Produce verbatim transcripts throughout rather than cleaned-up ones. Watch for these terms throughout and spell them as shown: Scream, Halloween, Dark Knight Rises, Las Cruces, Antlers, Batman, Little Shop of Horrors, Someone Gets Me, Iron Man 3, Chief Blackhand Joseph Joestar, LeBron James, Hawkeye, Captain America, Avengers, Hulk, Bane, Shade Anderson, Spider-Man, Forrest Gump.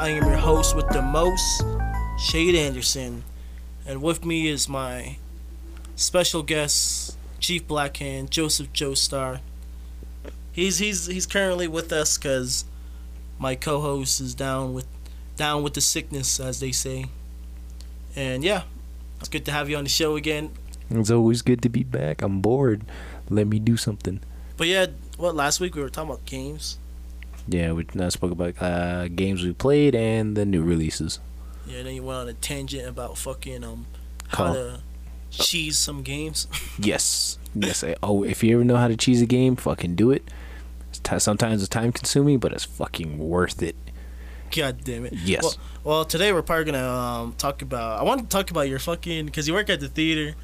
I am your host with the most, Shade Anderson, and with me is my special guest, Chief Blackhand Joseph Joestar. He's he's he's currently with us because my co-host is down with down with the sickness, as they say. And yeah, it's good to have you on the show again. It's always good to be back. I'm bored. Let me do something. But yeah, what last week we were talking about games. Yeah, we uh, spoke about uh, games we played and the new releases. Yeah, and then you went on a tangent about fucking um how Call. to cheese some games. Yes, yes. I, oh, if you ever know how to cheese a game, fucking do it. It's t- sometimes it's time consuming, but it's fucking worth it. God damn it. Yes. Well, well today we're probably gonna um talk about. I want to talk about your fucking because you work at the theater.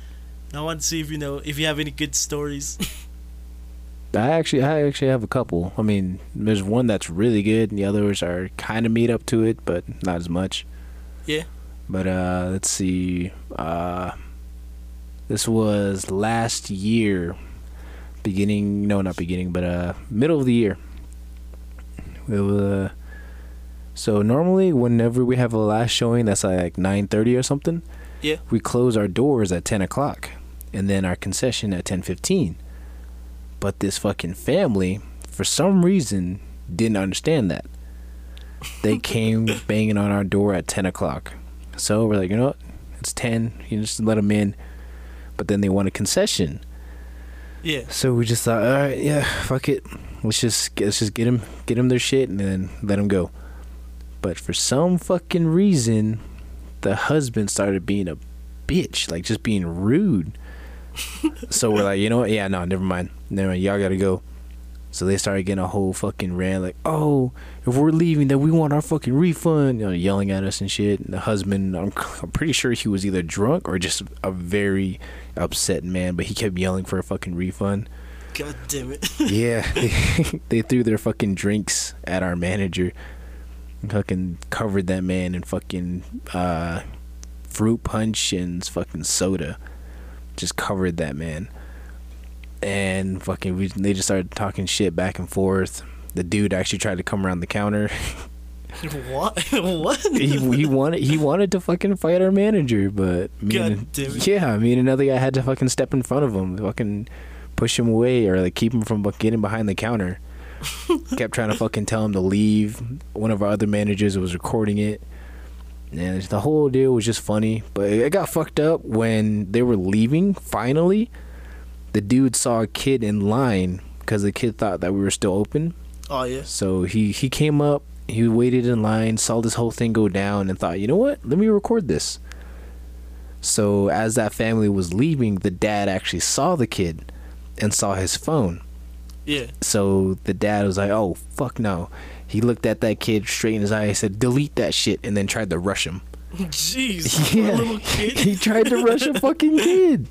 And I want to see if you know if you have any good stories. I actually, I actually have a couple. I mean, there's one that's really good, and the others are kind of made up to it, but not as much. Yeah. But uh, let's see. Uh, this was last year, beginning. No, not beginning, but uh, middle of the year. It was, uh, so normally, whenever we have a last showing, that's like nine thirty or something. Yeah. We close our doors at ten o'clock, and then our concession at ten fifteen. But this fucking family, for some reason, didn't understand that. They came banging on our door at ten o'clock. So we're like, you know what? It's ten. You just let them in. But then they want a concession. Yeah. So we just thought, all right, yeah, fuck it. Let's just let's just get them, get them their shit and then let them go. But for some fucking reason, the husband started being a bitch, like just being rude. So we're like, you know what? Yeah, no, never mind. Never mind. Y'all gotta go. So they started getting a whole fucking rant, like, oh, if we're leaving, then we want our fucking refund. You know, yelling at us and shit. And the husband, I'm, I'm pretty sure he was either drunk or just a very upset man, but he kept yelling for a fucking refund. God damn it. Yeah, they, they threw their fucking drinks at our manager. Fucking covered that man in fucking uh, fruit punch and fucking soda. Just covered that man, and fucking we, they just started talking shit back and forth. The dude actually tried to come around the counter. What? What? He, he wanted he wanted to fucking fight our manager, but me God and, damn it. yeah, me and another guy had to fucking step in front of him, fucking push him away, or like keep him from getting behind the counter. Kept trying to fucking tell him to leave. One of our other managers was recording it. And the whole deal was just funny, but it got fucked up when they were leaving. Finally, the dude saw a kid in line because the kid thought that we were still open. Oh yeah. So he he came up, he waited in line, saw this whole thing go down, and thought, you know what? Let me record this. So as that family was leaving, the dad actually saw the kid and saw his phone. Yeah. So the dad was like, "Oh fuck no." He looked at that kid straight in his eye and said, delete that shit, and then tried to rush him. Jeez, yeah. Little kid. He tried to rush a fucking kid.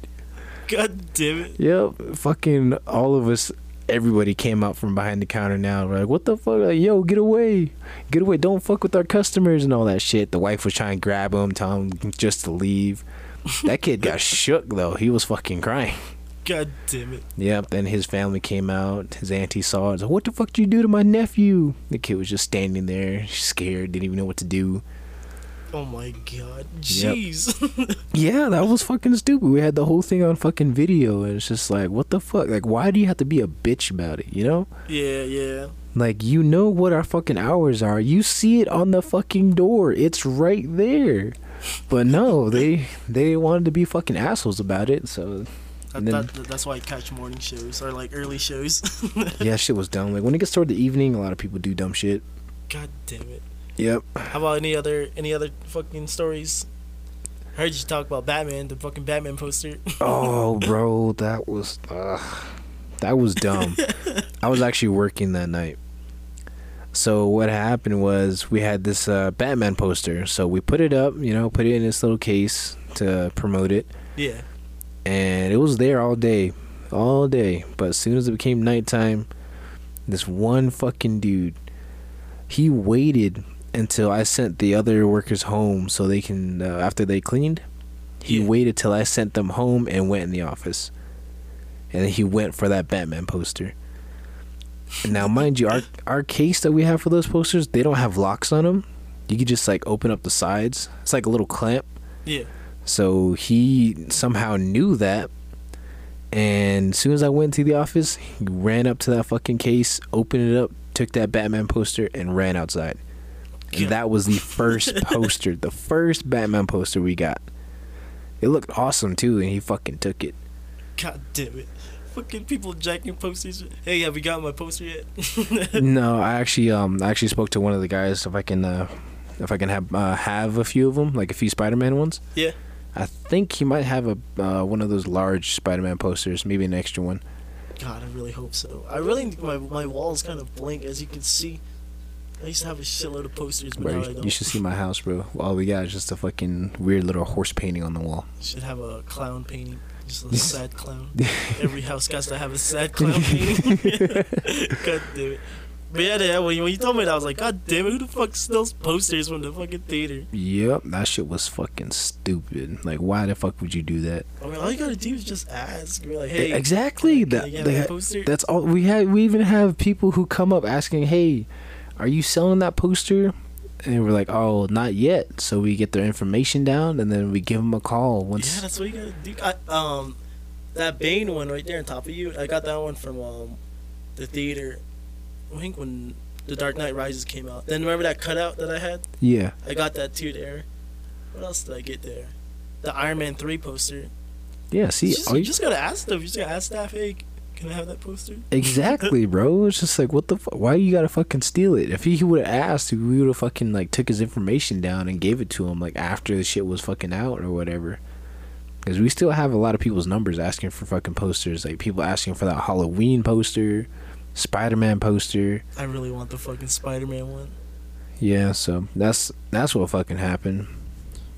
God damn it. Yep, fucking all of us, everybody came out from behind the counter now. We're like, what the fuck? Like, yo, get away. Get away. Don't fuck with our customers and all that shit. The wife was trying to grab him, tell him just to leave. That kid got shook, though. He was fucking crying. God damn it. Yep, then his family came out. His auntie saw it. Was like, what the fuck did you do to my nephew? The kid was just standing there, scared, didn't even know what to do. Oh my god. Jeez. Yep. Yeah, that was fucking stupid. We had the whole thing on fucking video, and it's just like, what the fuck? Like, why do you have to be a bitch about it, you know? Yeah, yeah. Like, you know what our fucking hours are. You see it on the fucking door. It's right there. But no, they they wanted to be fucking assholes about it, so... Then, that, that's why I catch morning shows or like early shows. Yeah, shit was dumb. Like when it gets toward the evening, a lot of people do dumb shit. God damn it. Yep. How about any other any other fucking stories? I heard you talk about Batman, the fucking Batman poster. Oh, bro, that was uh, that was dumb. I was actually working that night. So what happened was we had this uh, Batman poster. So we put it up, you know, put it in this little case to promote it. Yeah. And it was there all day, all day. But as soon as it became nighttime, this one fucking dude, he waited until I sent the other workers home so they can, uh, after they cleaned, he yeah. waited till I sent them home and went in the office. And then he went for that Batman poster. Now, mind you, our, our case that we have for those posters, they don't have locks on them. you could just like open up the sides. It's like a little clamp. Yeah. So he somehow knew that. And as soon as I went to the office, he ran up to that fucking case, opened it up, took that Batman poster, and ran outside. And yeah. That was the first poster, the first Batman poster we got. It looked awesome, too, and he fucking took it. God damn it. Fucking people jacking posters. Hey, have we got my poster yet? No, I actually um, I actually spoke to one of the guys if I can uh, if I can have uh, have a few of them, like a few Spider-Man ones. Yeah. I think he might have a uh, one of those large Spider-Man posters, maybe an extra one. God, I really hope so. I really my my wall's kind of blank, as you can see. I used to have a shitload of posters, but bro, now I don't. You should see my house, bro. All we got is just a fucking weird little horse painting on the wall. You should have a clown painting. Just a sad clown. Every house got to have a sad clown painting. God damn it. But yeah, yeah, when you told me that, I was like, God damn it, who the fuck steals posters from the fucking theater? Yep, that shit was fucking stupid. Like, why the fuck would you do that? I mean, all you gotta do is just ask. You're like, hey, exactly. Can, can that, that, that poster? That's all we have. We even have people who come up asking, hey, are you selling that poster? And we're like, oh, not yet. So we get their information down, and then we give them a call. Once yeah, that's what you gotta do. I, um, that Bane one right there on top of you, I got that one from um, the theater. I think when the Dark Knight Rises came out. Then remember that cutout that I had? Yeah. I got that too there. What else did I get there? The Iron Man three poster. Yeah, see. You just, you just gotta ask them. You just gotta ask staff, hey, can I have that poster? Exactly, bro. It's just like, what the fuck? Why you gotta fucking steal it? If he, he would have asked, we would have fucking like took his information down and gave it to him like after the shit was fucking out or whatever. Because we still have a lot of people's numbers asking for fucking posters. Like people asking for that Halloween poster. Spider-Man poster. I really want the fucking Spider-Man one. Yeah, so that's that's what fucking happened.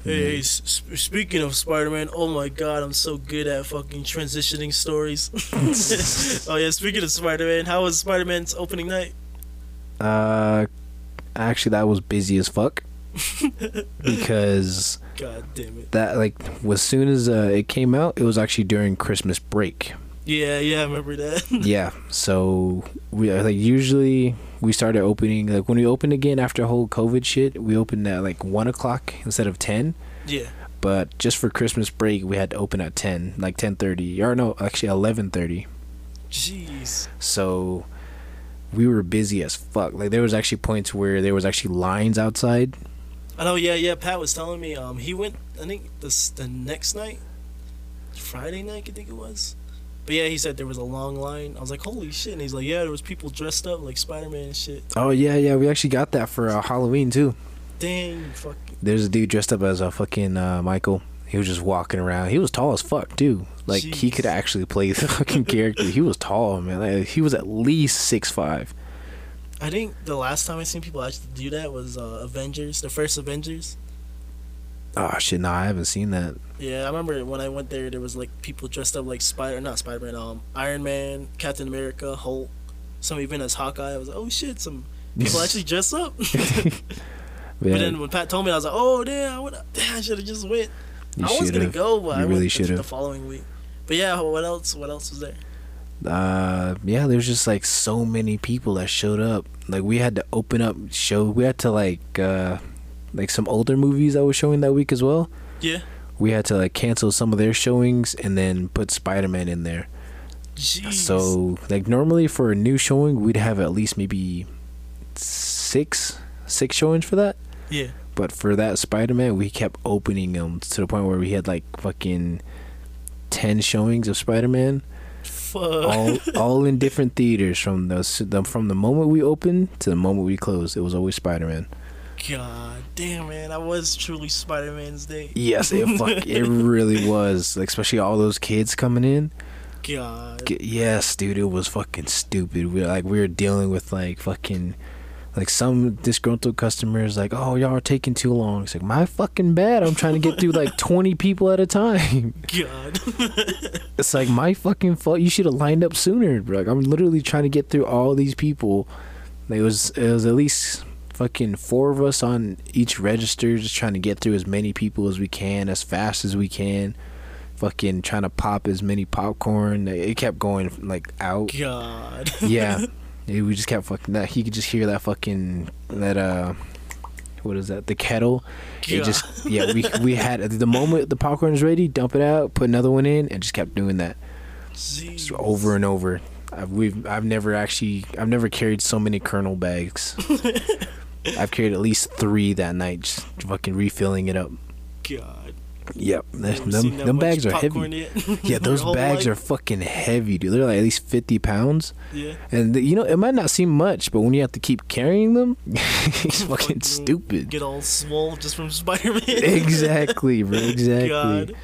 Hey, yeah. hey s- speaking of Spider-Man, oh my god, I'm so good at fucking transitioning stories. Oh yeah, speaking of Spider-Man, how was Spider-Man's opening night? Uh, actually, that was busy as fuck. Because god damn it, that like as soon as uh, it came out, it was actually during Christmas break. Yeah, yeah, I remember that. Yeah, so we like usually we started opening like when we opened again after the whole COVID shit. We opened at like one o'clock instead of ten. Yeah. But just for Christmas break, we had to open at ten, like ten thirty, or no, actually eleven thirty. Jeez. So we were busy as fuck. Like there was actually points where there was actually lines outside. I know. Yeah, yeah. Pat was telling me. Um, he went. I think the the next night, Friday night, I think it was. But yeah, he said there was a long line. I was like, holy shit. And he's like, yeah, there was people dressed up like Spider-Man and shit. Oh, yeah, yeah. We actually got that for uh, Halloween, too. Dang, fuck. There's a dude dressed up as a fucking uh, Michael. He was just walking around. He was tall as fuck, too. Like, jeez. He could actually play the fucking character. He was tall, man. Like, he was at least six foot five. I think the last time I seen people actually do that was uh, Avengers, the first Avengers. Oh, shit, no, nah, I haven't seen that. Yeah, I remember when I went there, there was, like, people dressed up like Spider... Not Spider-Man, um, Iron Man, Captain America, Hulk, some even as Hawkeye. I was like, oh, shit, some people actually dress up. Yeah. But then when Pat told me, I was like, oh, damn, I, I should have just went. You I was going to go, but you I really went should've. the following week. But, yeah, what else What else was there? Uh, yeah, there was just, like, so many people that showed up. Like, we had to open up show. We had to, like... Uh, like some older movies that were showing that week as well. Yeah. We had to like cancel some of their showings and then put Spider-Man in there. Jeez. So like normally for a new showing we'd have at least maybe six six showings for that. Yeah. But for that Spider-Man we kept opening them to the point where we had like fucking ten showings of Spider-Man. Fuck. All all in different theaters from the from the moment we opened to the moment we closed. It was always Spider-Man. God damn, man, that was truly Spider-Man's day. Yes, it fuck, it really was. Like, especially all those kids coming in. God. G- yes, dude, it was fucking stupid. We like we were dealing with like fucking like some disgruntled customers like, oh, y'all are taking too long. It's like my fucking bad. I'm trying to get through like twenty people at a time. God. It's like my fucking fault. You should have lined up sooner, bro. Like, I'm literally trying to get through all these people. Like, it was it was at least fucking four of us on each register just trying to get through as many people as we can as fast as we can, fucking trying to pop as many popcorn. It kept going like out. God. Yeah, we just kept fucking that. He could just hear that fucking that uh what is that? The kettle. Yeah. It just yeah. We we had the moment the popcorn is ready, dump it out, put another one in, and just kept doing that. Jeez. Over and over. I've we've I've never actually I've never carried so many kernel bags. I've carried at least three that night, just fucking refilling it up. God. Yep, them, them, them bags are heavy. Yeah, those bags life. are fucking heavy, dude. They're like at least fifty pounds. Yeah. And the, you know, it might not seem much, but when you have to keep carrying them, it's fucking stupid. Get all swole just from Spider-Man. Exactly, bro. Exactly. God.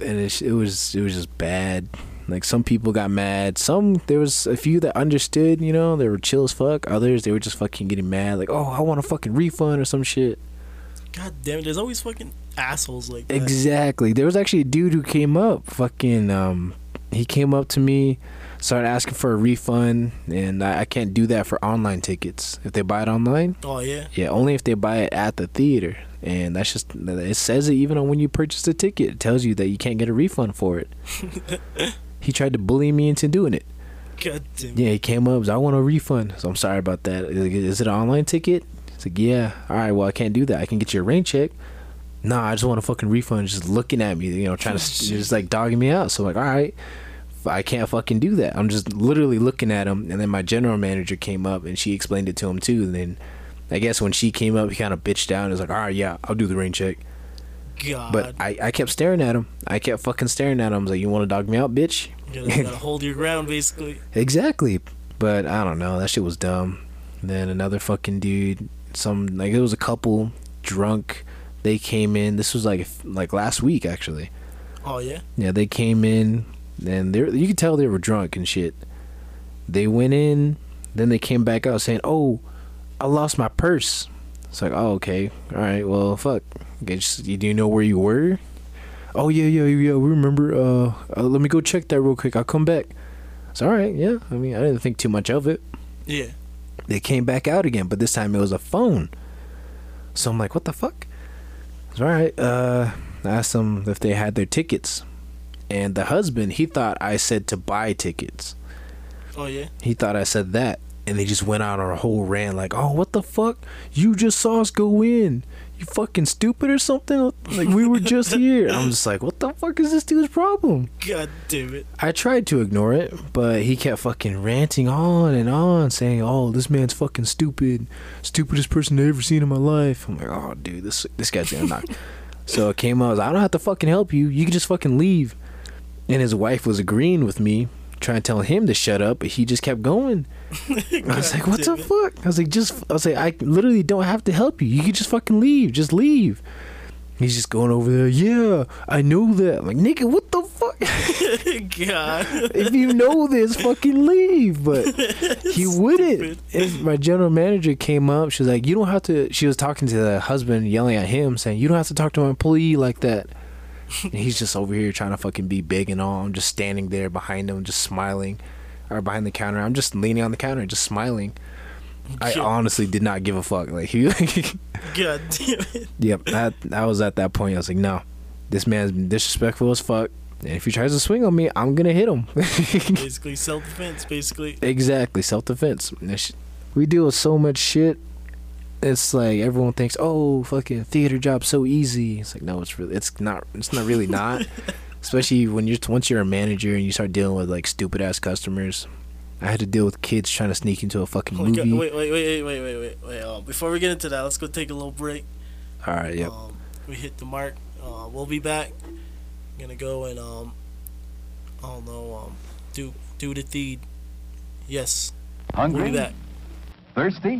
And it, it was it was just bad. Like, some people got mad. Some, there was a few that understood, you know, they were chill as fuck. Others, they were just fucking getting mad. Like, oh, I want a fucking refund or some shit. God damn it, there's always fucking assholes like that. Exactly. There was actually a dude who came up, fucking, um, he came up to me, started asking for a refund, and I, I can't do that for online tickets. If they buy it online. Oh, yeah? Yeah, only if they buy it at the theater. And that's just, it says it even on when you purchase the ticket. It tells you that you can't get a refund for it. He tried to bully me into doing it. God damn it. Yeah, he came up, I want a refund. So I'm sorry about that. Is it an online ticket? It's like, yeah. All right, well, I can't do that. I can get you a rain check. Nah, I just want a fucking refund. Just looking at me, you know, trying to just like dogging me out. So I'm like, all right, I can't fucking do that. I'm just literally looking at him. And then my general manager came up and she explained it to him too. And then I guess when she came up, he kind of bitched out and was like, all right, yeah, I'll do the rain check. God. But I, I kept staring at him. I kept fucking staring at him. I was like, you want to dog me out, bitch? You gotta, gotta hold your ground, basically. Exactly. But I don't know. That shit was dumb. And then another fucking dude, some, like, it was a couple drunk. They came in. This was like like last week, actually. Oh, yeah? Yeah, they came in, and they were, you could tell they were drunk and shit. They went in, then they came back out saying, oh, I lost my purse. It's like, oh, okay. All right, well, fuck. Okay, just, do you know where you were? Oh, yeah, yeah, yeah, we remember. Uh, uh, let me go check that real quick. I'll come back. It's all right, yeah. I mean, I didn't think too much of it. Yeah. They came back out again, but this time it was a phone. So I'm like, what the fuck? It's all right. Uh, I asked them if they had their tickets. And the husband, he thought I said to buy tickets. Oh, yeah? He thought I said that. And they just went out on a whole rant like, oh, what the fuck? You just saw us go in. You fucking stupid or something? Like, we were just here. I'm just like, what the fuck is this dude's problem? God damn it. I tried to ignore it, but he kept fucking ranting on and on, saying, oh, this man's fucking stupid. Stupidest person I've ever seen in my life. I'm like, oh, dude, this this guy's gonna knock. So it came out, I was like, I don't have to fucking help you. You can just fucking leave. And his wife was agreeing with me, trying to tell him to shut up, but he just kept going. I was like, what the fuck? I was like, just I was like, I literally don't have to help you. You can just fucking leave. Just leave. He's just going over there. Yeah, I know that. I'm like, nigga, what the fuck? God. If you know this, fucking leave. But he wouldn't. And my general manager came up. She was like, you don't have to. She was talking to the husband, yelling at him, saying, you don't have to talk to my employee like that. And he's just over here trying to fucking be big and all. I'm just standing there behind him, just smiling, or behind the counter. I'm just leaning on the counter, just smiling. I honestly did not give a fuck. Like, he, like, God damn it. Yep, I, I was at that point. I was like, no, this man's disrespectful as fuck. And if he tries to swing on me, I'm gonna hit him. Basically, self defense. Basically. Exactly, self defense. We deal with so much shit. It's like everyone thinks, oh, fucking theater job's so easy. It's like, no, it's really, it's not, it's not really not. Especially when you're, once you're a manager and you start dealing with like stupid ass customers. I had to deal with kids trying to sneak into a fucking oh, movie. God. Wait, wait, wait, wait, wait, wait, wait, wait. Uh, before we get into that, let's go take a little break. All right, yep. Um, we hit the mark. Uh, we'll be back. I'm gonna go and um, I don't know, um, do do the deed. Yes. Hungry? We'll be back. Thirsty?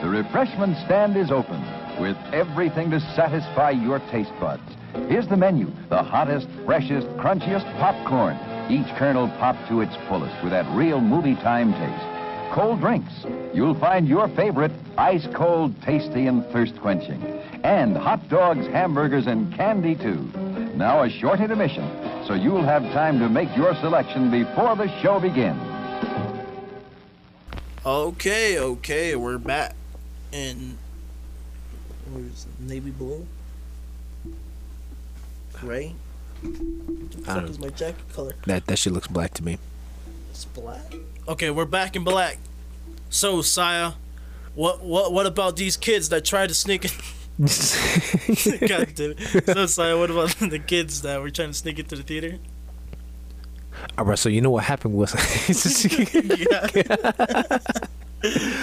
The refreshment stand is open with everything to satisfy your taste buds. Here's the menu, the hottest, freshest, crunchiest popcorn. Each kernel popped to its fullest with that real movie time taste. Cold drinks, you'll find your favorite ice cold, tasty, and thirst quenching. And hot dogs, hamburgers, and candy too. Now a short intermission, so you'll have time to make your selection before the show begins. Okay, okay, we're back. And where's navy blue? Gray? What the fuck is my jacket color? That that shit looks black to me. It's black? Okay, we're back in black. So, Saya, what what what about these kids that tried to sneak in? God damn it. So sorry, what about the kids that were trying to sneak into the theater? Alright, so you know what happened was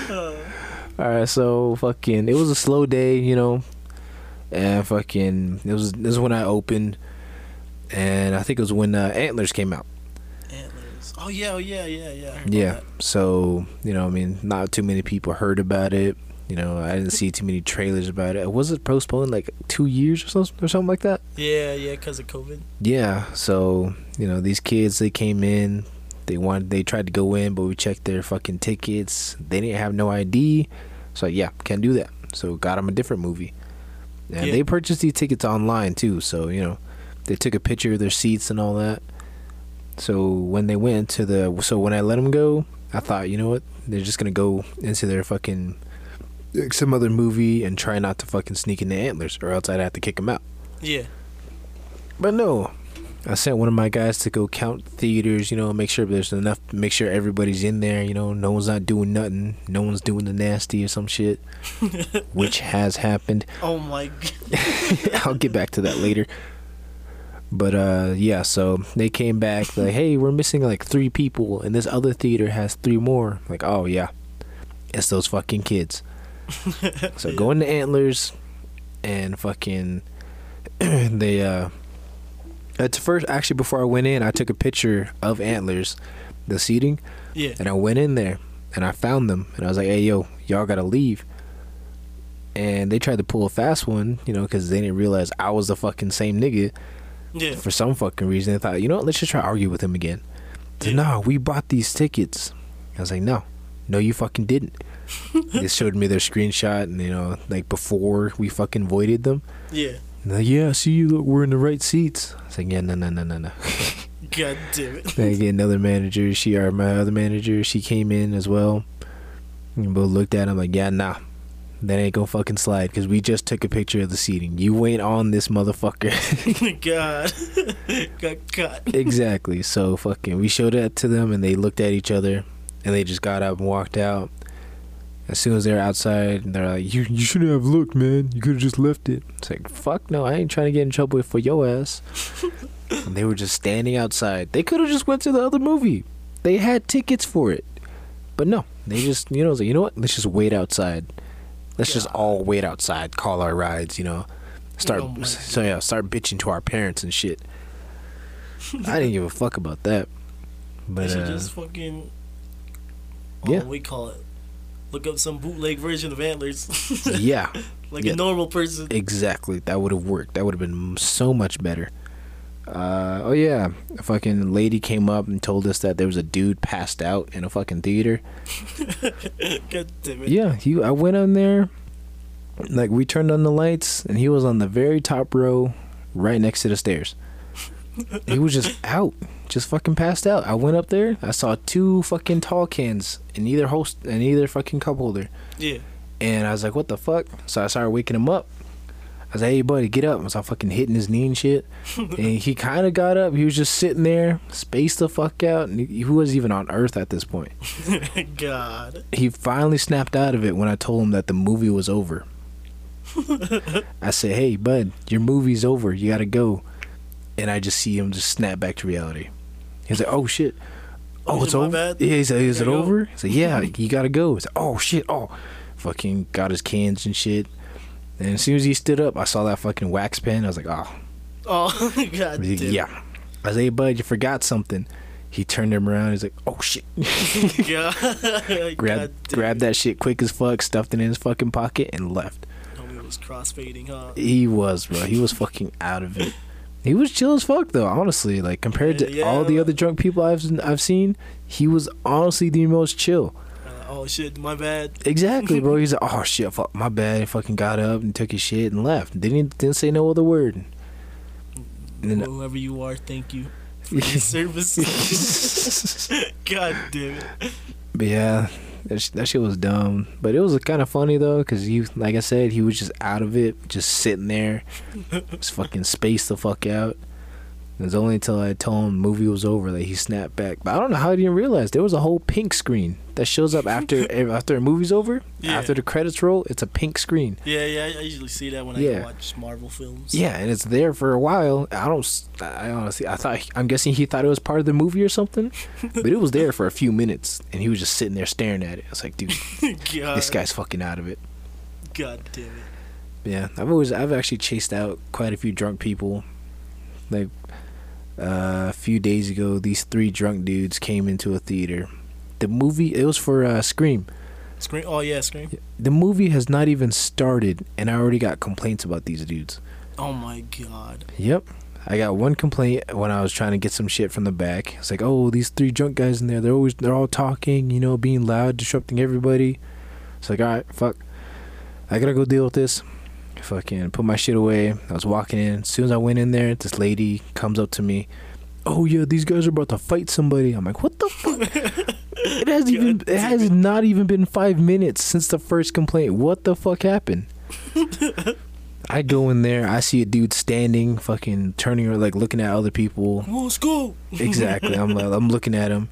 oh. Alright, so fucking it was a slow day, you know. And fucking it was this is when I opened, and I think it was when uh, Antlers came out. Antlers. Oh yeah, oh yeah, yeah, yeah. Yeah. So, you know, I mean, not too many people heard about it. You know, I didn't see too many trailers about it. Was it postponed like two years or something, or something like that? Yeah, yeah, because of COVID. Yeah, so you know these kids, they came in, they wanted, they tried to go in, but we checked their fucking tickets. They didn't have no I D, so yeah, can't do that. So got them a different movie, and yeah. They purchased these tickets online too. So you know, they took a picture of their seats and all that. So when they went to the, so when I let them go, I thought, you know what, they're just gonna go into their fucking some other movie and try not to fucking sneak into Antlers, or else I'd have to kick them out. Yeah. But no, I sent one of my guys to go count theaters, you know, make sure there's enough, make sure everybody's in there, you know, no one's not doing nothing, no one's doing the nasty or some shit, which has happened. Oh my God. I'll get back to that later. But uh, yeah, so they came back like, hey, we're missing like three people, and this other theater has three more. Like, oh yeah, it's those fucking kids. So yeah. Going to Antlers, and fucking they uh at first, actually before I went in, I took a picture of Antlers, the seating. Yeah. And I went in there and I found them, and I was like, hey yo, y'all gotta leave. And they tried to pull a fast one, you know, cause they didn't realize I was the fucking same nigga. Yeah. For some fucking reason they thought, you know what, let's just try to argue with him again. Yeah. No, nah, we bought these tickets. I was like, no no you fucking didn't. They showed me their screenshot, and you know, like before we fucking voided them. Yeah. Like, yeah, see you. Look, we're in the right seats. I was like, yeah, no, no, no, no, no. God damn it. Then again, another manager. She or my other manager. She came in as well. And both looked at him like, yeah, nah, that ain't gonna fucking slide. Cause we just took a picture of the seating. You went on this motherfucker. God. Got caught. Exactly. So fucking, we showed that to them, and they looked at each other, and they just got up and walked out. As soon as they're outside, they're like, You you shouldn't have looked, man. You could have just left it. It's like, fuck no, I ain't trying to get in trouble for your ass. And they were just standing outside. They could have just went to the other movie. They had tickets for it. But no, they just, you know, like, you know what, let's just wait outside. Let's God. just all wait outside, call our rides, you know. Start oh so yeah, start bitching to our parents and shit. I didn't give a fuck about that. But they should uh, just fucking what yeah. we call it. Look up some bootleg version of Antlers. Yeah. Like yeah. a normal person. Exactly. That would have worked. That would have been so much better. Uh, oh, yeah. A fucking lady came up and told us that there was a dude passed out in a fucking theater. God damn it. Yeah. He, I went on there. Like, we turned on the lights, and he was on the very top row right next to the stairs. He was just out. Just fucking passed out. I went up there. I saw two fucking tall cans in either host and either fucking cup holder. Yeah. And I was like, what the fuck? So I started waking him up. I was like, hey buddy, get up. I was like, fucking hitting his knee and shit. And he kind of got up. He was just sitting there, spaced the fuck out. And he wasn't even on Earth at this point. God. He finally snapped out of it when I told him that the movie was over. I said, hey bud, your movie's over. You gotta go. And I just see him just snap back to reality. He's like, "Oh shit! Oh, it's over." Bad? Yeah, he's like, "Is it over?" He's like, "Yeah, you gotta go." He's like, "Oh shit! Oh, fucking got his cans and shit." And as soon as he stood up, I saw that fucking wax pen. I was like, "Oh, oh, god like, damn." Yeah, I was like, hey, "Bud, you forgot something." He turned him around. He's like, "Oh shit!" God, grabbed, grabbed that shit quick as fuck, stuffed it in his fucking pocket, and left. Homie was crossfading, huh? He was, bro. He was fucking out of it. He was chill as fuck though, honestly. Like compared to yeah, all the other drunk people I've I've seen, he was honestly the most chill. Uh, oh shit, my bad. Exactly, bro. He's like, oh shit, fuck, my bad. He fucking got up and took his shit and left. Didn't didn't say no other word. And then, whoever you are, thank you for your service. God damn it. But yeah, that sh- that shit was dumb. But it was kind of funny though, cause you, like I said, he was just out of it, just sitting there, just fucking spaced the fuck out. It was only until I told him the movie was over that he snapped back. But I don't know how he didn't realize there was a whole pink screen that shows up after after a movie's over. Yeah. After the credits roll, it's a pink screen. Yeah, yeah, I usually see that when yeah. I watch Marvel films. Yeah, and it's there for a while. I don't. I honestly, I thought. I'm guessing he thought it was part of the movie or something. But it was there for a few minutes, and he was just sitting there staring at it. I was like, dude, this guy's fucking out of it. God damn it. Yeah, I've always. I've actually chased out quite a few drunk people, like. Uh, a few days ago, these three drunk dudes came into a theater. The movie, it was for uh, Scream. Scream? Oh, yeah, Scream. The movie has not even started, and I already got complaints about these dudes. Oh, my God. Yep. I got one complaint when I was trying to get some shit from the back. It's like, oh, these three drunk guys in there, they're always, they're all talking, you know, being loud, disrupting everybody. It's like, all right, fuck. I gotta go deal with this. Fucking put my shit away. I was walking in. As soon as I went in there, this lady comes up to me. Oh yeah, these guys are about to fight somebody. I'm like, what the fuck? It hasn't even. It has not even been five minutes since the first complaint. What the fuck happened? I go in there. I see a dude standing, fucking turning or like looking at other people. Oh, let's go. Exactly. I'm like, I'm looking at him,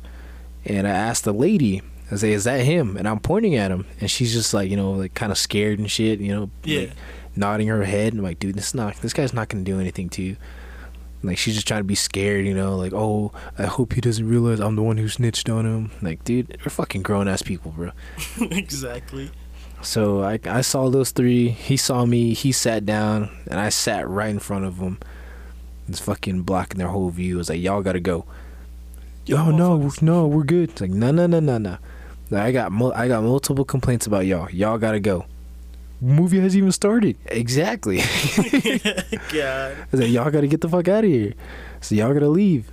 and I asked the lady. I say, is that him? And I'm pointing at him, and she's just like, you know, like kind of scared and shit. You know. Yeah. Like, nodding her head, and I'm like, dude, this not this guy's not gonna do anything to you. Like, she's just trying to be scared, you know, like, oh, I hope he doesn't realize I'm the one who snitched on him. Like, dude, we're fucking grown ass people, bro. Exactly. So I I saw those three. He saw me. He sat down, and I sat right in front of him. It's fucking blocking their whole view. It's like, y'all gotta go. Yo, oh, no, we're, no, we're good. It's like, no, no, no, no, no. I got mul- I got multiple complaints about y'all. Y'all gotta go. Movie hasn't even started. Exactly. God. I was like, y'all gotta get the fuck out of here. So y'all gotta leave.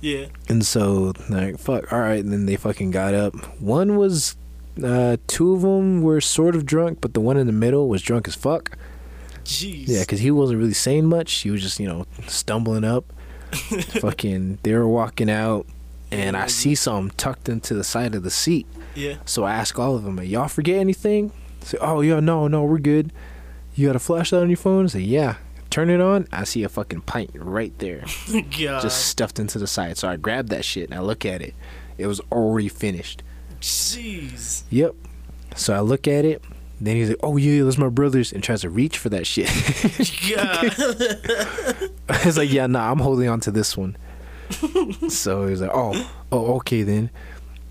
Yeah. And so like, fuck, all right. And then they fucking got up. One was, uh, two of them were sort of drunk, but the one in the middle was drunk as fuck. Jeez. Yeah, because he wasn't really saying much. He was just, you know, stumbling up. Fucking, they were walking out, and I see some tucked into the side of the seat. Yeah. So I ask all of them, y'all forget anything? Say, oh, yeah, no, no, we're good. You got a flashlight on your phone? Say, yeah. Turn it on. I see a fucking pint right there. God. Just stuffed into the side. So I grabbed that shit, and I look at it. It was already finished. Jeez. Yep. So I look at it. Then he's like, oh, yeah, that's my brother's, and tries to reach for that shit. God. I was like, yeah, nah, I'm holding on to this one. So he's like, oh, oh, okay then.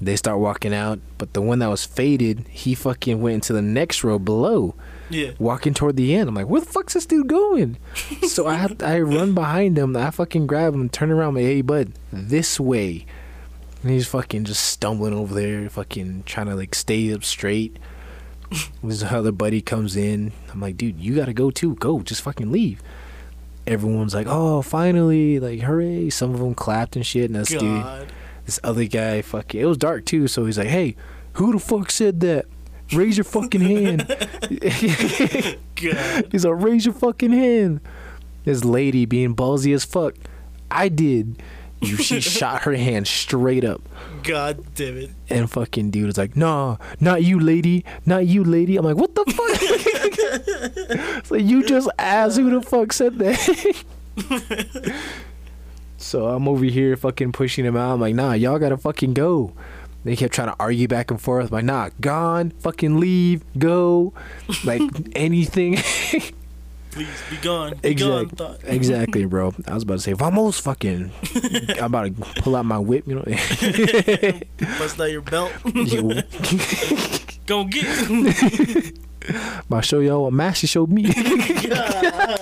They start walking out, but the one that was faded, he fucking went into the next row below. Yeah. Walking toward the end. I'm like, where the fuck's this dude going? So I have, I run behind him. I fucking grab him, turn around, I'm like, hey, bud, this way. And he's fucking just stumbling over there, fucking trying to, like, stay up straight. His other buddy comes in. I'm like, dude, you got to go, too. Go. Just fucking leave. Everyone's like, oh, finally. Like, hooray. Some of them clapped and shit, and that's dude. This other guy, fucking, it was dark too, so he's like, hey, who the fuck said that? Raise your fucking hand. God. He's like, raise your fucking hand. This lady being ballsy as fuck. I did. She shot her hand straight up. God damn it. And fucking dude is like, nah, not you, lady. Not you, lady. I'm like, what the fuck? So you just asked who the fuck said that. So I'm over here fucking pushing him out. I'm like, nah, y'all gotta fucking go. They kept trying to argue back and forth. I'm like, nah, gone, fucking leave, go, like anything. Please be gone. Be exactly. Gone. Thought. Exactly, bro. I was about to say, vamos, fucking. I'm about to pull out my whip, you know. Bust out your belt. Go get it. I'm about to show y'all what Master showed me. God.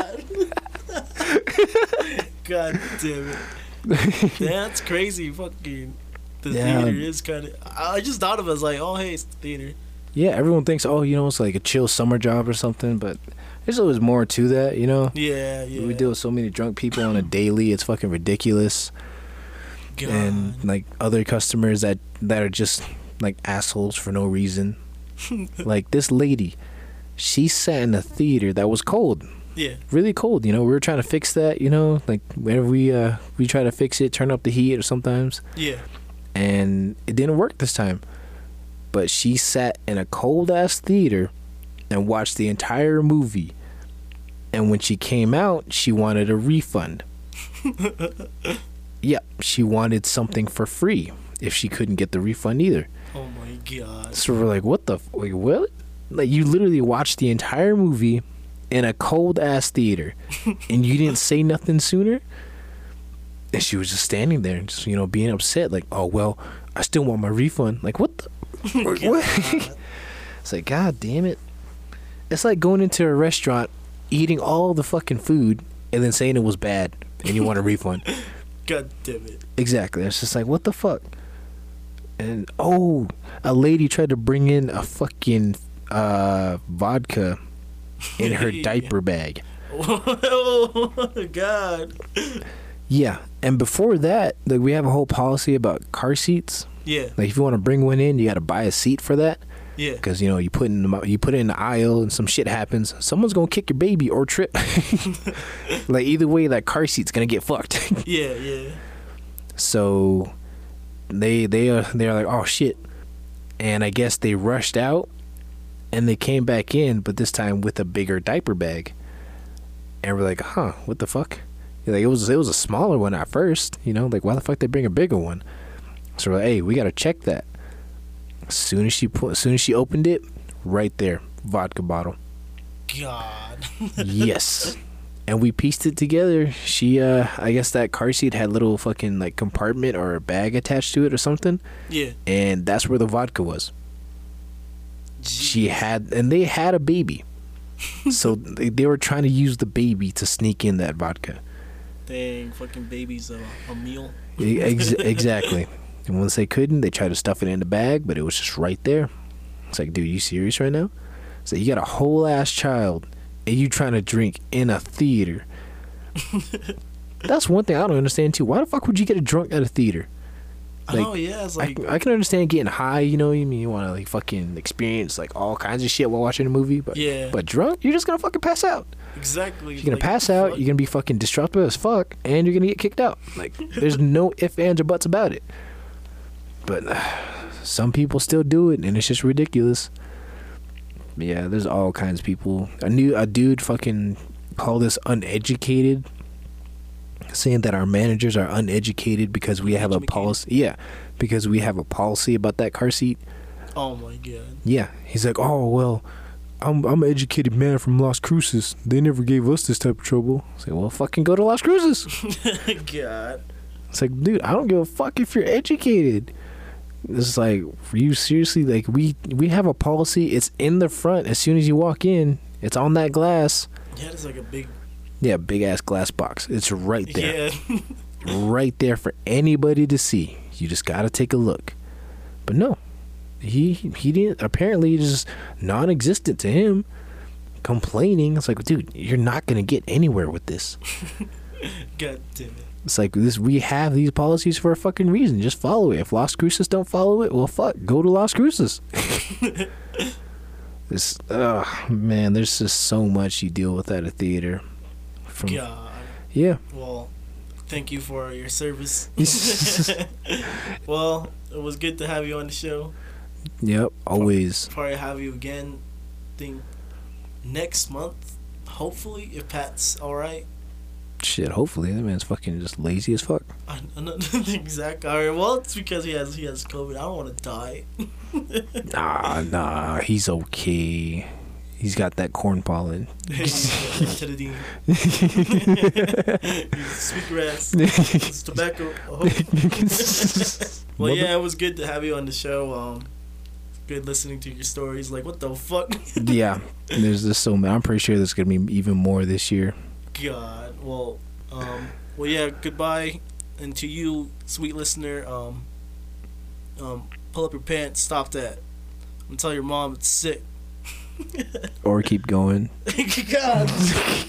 God damn it. That's crazy. Fucking the yeah. Theater is kind of, I just thought of it as like, oh hey, it's the theater. Yeah, everyone thinks, oh, you know, it's like a chill summer job or something, but there's always more to that, you know. Yeah, yeah. We deal with so many drunk people on a daily. It's fucking ridiculous. God. And like other customers that that are just like assholes for no reason. Like this lady, she sat in a theater that was cold. Yeah. Really cold, you know. We were trying to fix that, you know. Like, whenever we uh, we try to fix it, turn up the heat or sometimes. Yeah. And it didn't work this time. But she sat in a cold-ass theater and watched the entire movie. And when she came out, she wanted a refund. Yep, she wanted something for free if she couldn't get the refund either. Oh my god. So we're like, what the f- like what? Like, you literally watched the entire movie in a cold ass theater and you didn't say nothing sooner? And she was just standing there, just, you know, being upset, like, oh well, I still want my refund. Like, what the like, what? It's like, god damn it. It's like going into a restaurant, eating all the fucking food, and then saying it was bad and you want a refund. God damn it. Exactly. It's just like, what the fuck? And oh, a lady tried to bring in a fucking uh, vodka in her diaper bag. Oh god. Yeah. And before that, like, we have a whole policy about car seats. Yeah. Like, if you want to bring one in, you got to buy a seat for that. Yeah. Because, you know, you put in the, you put it in the aisle and some shit happens. Someone's going to kick your baby or trip. Like, either way, that car seat's going to get fucked. Yeah, yeah. So they they are, they are like, oh, shit. And I guess they rushed out and they came back in, but this time with a bigger diaper bag. And we're like, huh, what the fuck? Like, it was, it was a smaller one at first, you know? Like, why the fuck they bring a bigger one? So we're like, hey, we got to check that. As soon as she put, as soon as she opened it, right there, vodka bottle. God. Yes. And we pieced it together. She, uh, I guess that car seat had little fucking like compartment or a bag attached to it or something. Yeah. And that's where the vodka was. Jeez. She had, and they had a baby, so they, they were trying to use the baby to sneak in that vodka. Dang, fucking baby's a, a meal. Ex- exactly. And once they couldn't, they tried to stuff it in the bag, but it was just right there. It's like, dude, you serious right now? It's like, you got a whole ass child, and you trying to drink in a theater. That's one thing I don't understand, too. Why the fuck would you get a drunk at a theater? Like, oh, yeah. It's like, I, I can understand getting high, you know what I mean? You want to, like, fucking experience, like, all kinds of shit while watching a movie. But, yeah. But drunk, you're just going to fucking pass out. Exactly. You're going like, to pass out, fuck? You're going to be fucking disruptive as fuck, and you're going to get kicked out. Like, there's no ifs, ands, or buts about it. But uh, some people still do it, and it's just ridiculous. Yeah, there's all kinds of people. I knew a dude fucking called us uneducated, saying that our managers are uneducated because we have a policy. Yeah, because we have a policy about that car seat. Oh my god. Yeah, he's like, oh well, I'm I'm an educated man from Las Cruces. They never gave us this type of trouble. I was like, well, fucking go to Las Cruces. God. It's like, dude, I don't give a fuck if you're educated. It's like, you seriously, like, we we have a policy. It's in the front. As soon as you walk in, it's on that glass. Yeah, it's like a big... Yeah, big-ass glass box. It's right there. Yeah. Right there for anybody to see. You just got to take a look. But no, he he didn't... Apparently, it's just non-existent to him, complaining. It's like, dude, you're not going to get anywhere with this. God damn it. It's like, this. We have these policies for a fucking reason. Just follow it. If Las Cruces don't follow it, well, fuck, go to Las Cruces. This, oh, man, there's just so much you deal with at a theater. From, God. Yeah. Well, thank you for your service. Well, it was good to have you on the show. Yep, always. I'll probably have you again, I think, next month, hopefully, if Pat's all right. Shit, hopefully that man's fucking just lazy as fuck. I, I know, exactly. All right, well, it's because he has he has COVID. I don't want to die. nah, nah, he's okay. He's got that corn pollen. Sweet grass. It's tobacco. Well, yeah, it was good to have you on the show. Um, good listening to your stories. Like, what the fuck? Yeah, there's just so many. I'm pretty sure there's gonna be even more this year. God, well, um, well, yeah, goodbye, and to you, sweet listener, um, um, pull up your pants, stop that, and tell your mom it's sick. Or keep going. God.